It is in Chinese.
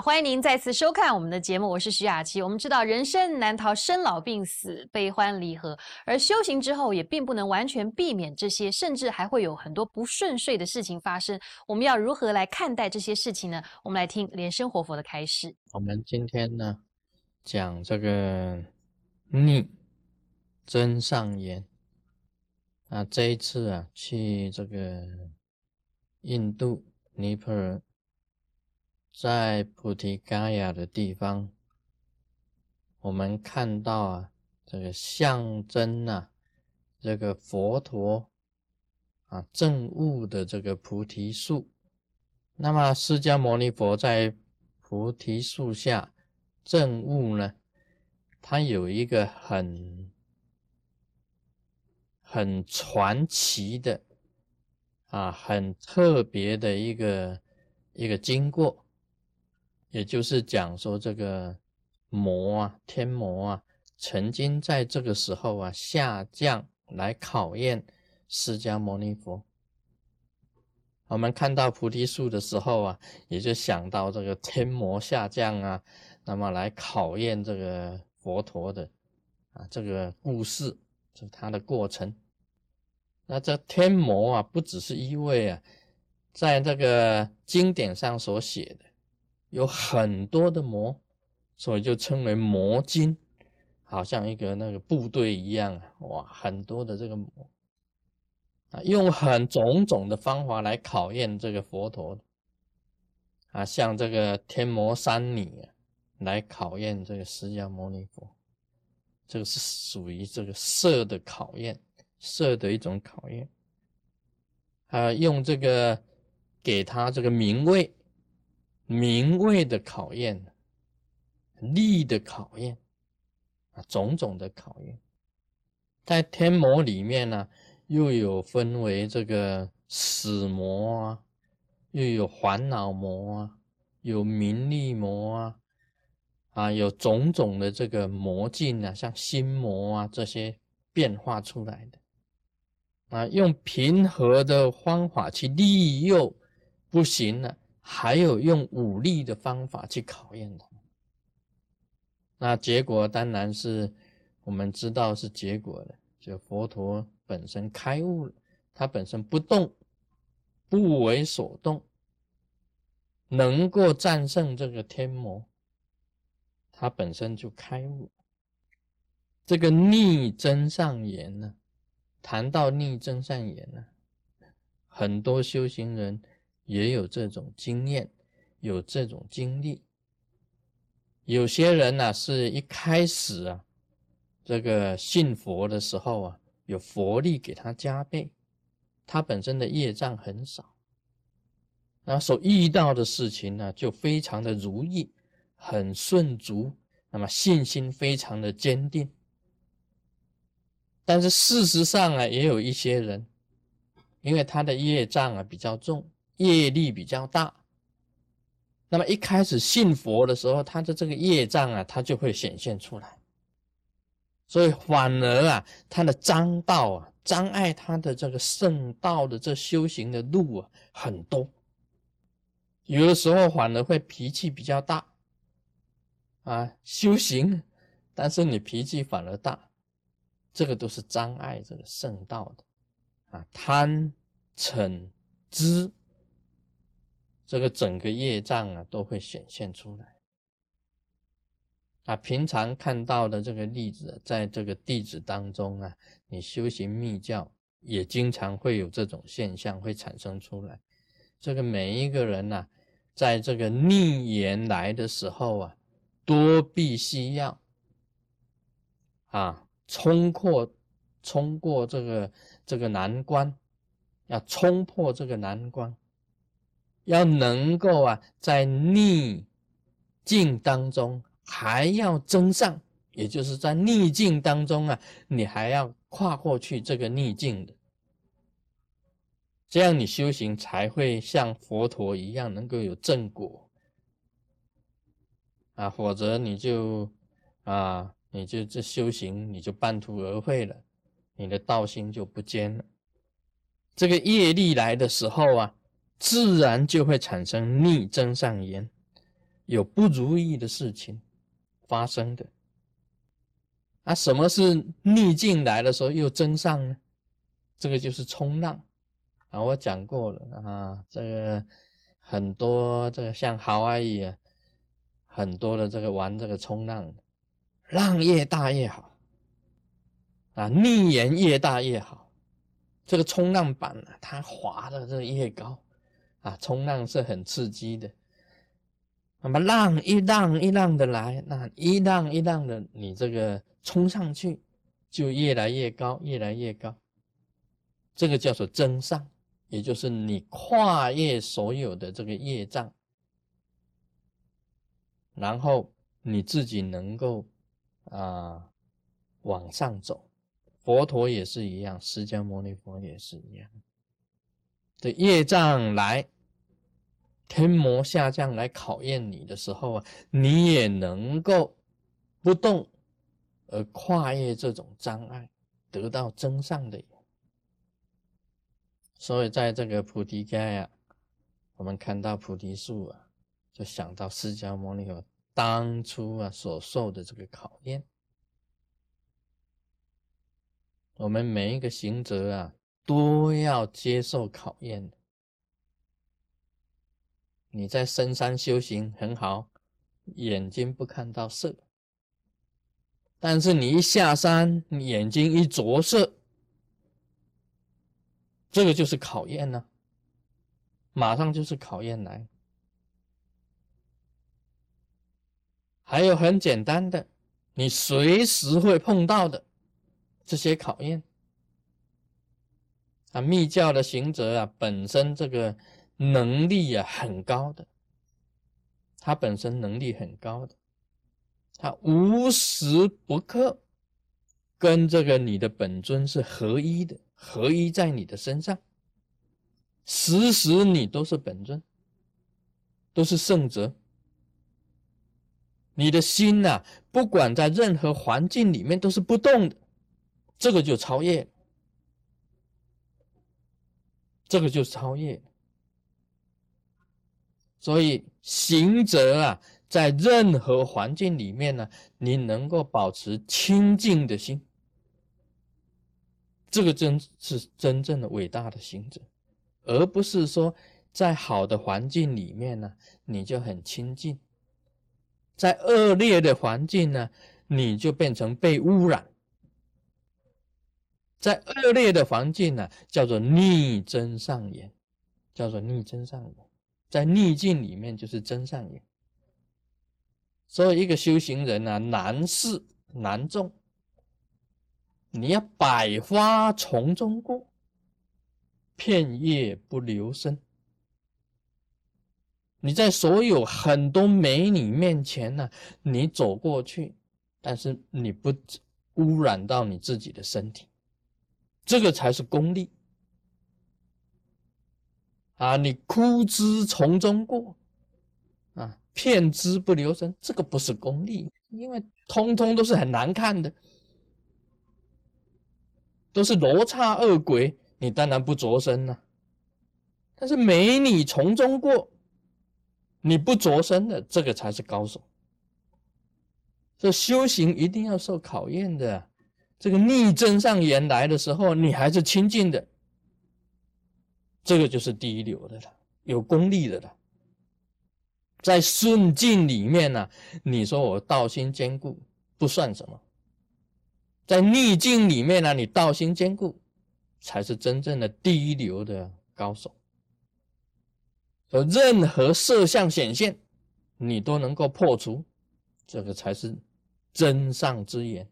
好，欢迎您再次收看我们的节目，我是徐雅琪。我们知道人生难逃生老病死、悲欢离合，而修行之后也并不能完全避免这些，甚至还会有很多不顺遂的事情发生。我们要如何来看待这些事情呢？我们来听莲生活佛的开示。我们今天呢，讲这个逆增上缘。啊，这一次啊，去这个印度尼泊尔，在菩提伽亚的地方，我们看到啊，这个象征啊，这个佛陀啊证悟的这个菩提树。那么释迦牟尼佛在菩提树下证悟呢，他有一个很传奇的啊，很特别的一个经过，也就是讲说这个魔啊，天魔啊，曾经在这个时候啊下降来考验释迦牟尼佛。我们看到菩提树的时候啊，也就想到这个天魔下降啊，那么来考验这个佛陀的啊这个故事。是它的过程。那这天魔啊，不只是一位啊，在这个经典上所写的有很多的魔，所以就称为魔精，好像一个那个部队一样啊，哇，很多的这个魔啊，用很种种的方法来考验这个佛陀啊，像这个天魔三女啊，来考验这个释迦牟尼佛。这个是属于这个色的考验，色的一种考验。用这个给他这个名位，名位的考验，力的考验，啊，种种的考验。在天魔里面呢，又有分为这个死魔啊，又有烦恼魔啊，有名利魔啊。啊，有种种的这个魔境啊，像心魔啊这些变化出来的啊，用平和的方法去利诱不行了，还有用武力的方法去考验它。那结果当然是我们知道是结果的，就佛陀本身开悟了，他本身不动，不为所动，能够战胜这个天魔。他本身就开悟。这个逆增上缘呢，谈到逆增上缘呢，很多修行人也有这种经验，有这种经历。有些人呢，是一开始啊，这个信佛的时候啊，有佛力给他加倍，他本身的业障很少，然后所遇到的事情呢，就非常的如意。很顺足，那么信心非常的坚定。但是事实上啊，也有一些人，因为他的业障啊比较重，业力比较大，那么一开始信佛的时候，他的这个业障啊，他就会显现出来，所以反而啊，他的障道啊，障碍他的这个圣道的这修行的路啊很多，有的时候反而会脾气比较大。啊，修行，但是你脾气反而大，这个都是障碍这个圣道的啊，贪嗔痴，这个整个业障啊都会显现出来啊。平常看到的这个例子，在这个弟子当中啊，你修行密教也经常会有这种现象会产生出来。这个每一个人啊，在这个逆缘来的时候啊，多必须要啊，冲过这个难关，要冲破这个难关，要能够啊，在逆境当中还要增上，也就是在逆境当中啊，你还要跨过去这个逆境的，这样你修行才会像佛陀一样能够有正果。啊，否则你就这修行你就半途而废了，你的道心就不坚了。这个业力来的时候啊，自然就会产生逆增上缘，有不如意的事情发生的。那什么是逆境来的时候又增上呢？这个就是冲浪啊，我讲过了啊，这个很多这个像豪阿姨啊，很多的这个玩这个冲浪，浪越大越好啊，逆缘越大越好。这个冲浪板啊，它滑的这越高啊，冲浪是很刺激的。那么浪一浪一浪的来，那一浪一浪的你这个冲上去就越来越高越来越高，这个叫做增上，也就是你跨越所有的这个业障，然后你自己能够往上走。佛陀也是一样，释迦牟尼佛也是一样，这业障来，天魔下降来考验你的时候啊，你也能够不动而跨越这种障碍，得到增上的。所以在这个菩提盖啊，我们看到菩提树啊，就想到释迦牟尼佛当初啊所受的这个考验。我们每一个行者啊，都要接受考验的。你在深山修行很好，眼睛不看到色，但是你一下山，你眼睛一着色，这个就是考验啊，马上就是考验来。还有很简单的，你随时会碰到的这些考验啊，密教的行者啊，本身这个能力啊很高的，他本身能力很高的，他无时不刻跟这个你的本尊是合一的，合一在你的身上，时时你都是本尊，都是圣者。你的心啊，不管在任何环境里面都是不动的，这个就超越了，这个就超越了。所以行者啊，在任何环境里面呢，你能够保持清净的心，这个真是真正的伟大的行者，而不是说在好的环境里面呢，你就很清净，在恶劣的环境呢，你就变成被污染，在恶劣的环境呢，叫做逆增上缘，叫做逆增上缘。在逆境里面就是增上缘。所以一个修行人啊，难事难种，你要百花丛中过，片叶不留生。你在所有很多美女面前呢，你走过去，但是你不污染到你自己的身体，这个才是功力啊！你枯枝丛中过啊，片枝不留生，这个不是功力，因为通通都是很难看的，都是罗刹恶鬼，你当然不着身了、啊、但是美女丛中过，你不着身的，这个才是高手。所以修行一定要受考验的。这个逆增上缘来的时候，你还是清净的，这个就是第一流的了，有功力的了。在顺境里面呢、啊，你说我道心坚固不算什么，在逆境里面呢、啊，你道心坚固才是真正的第一流的高手。所以任何色相显现，你都能够破除，这个才是真上之言。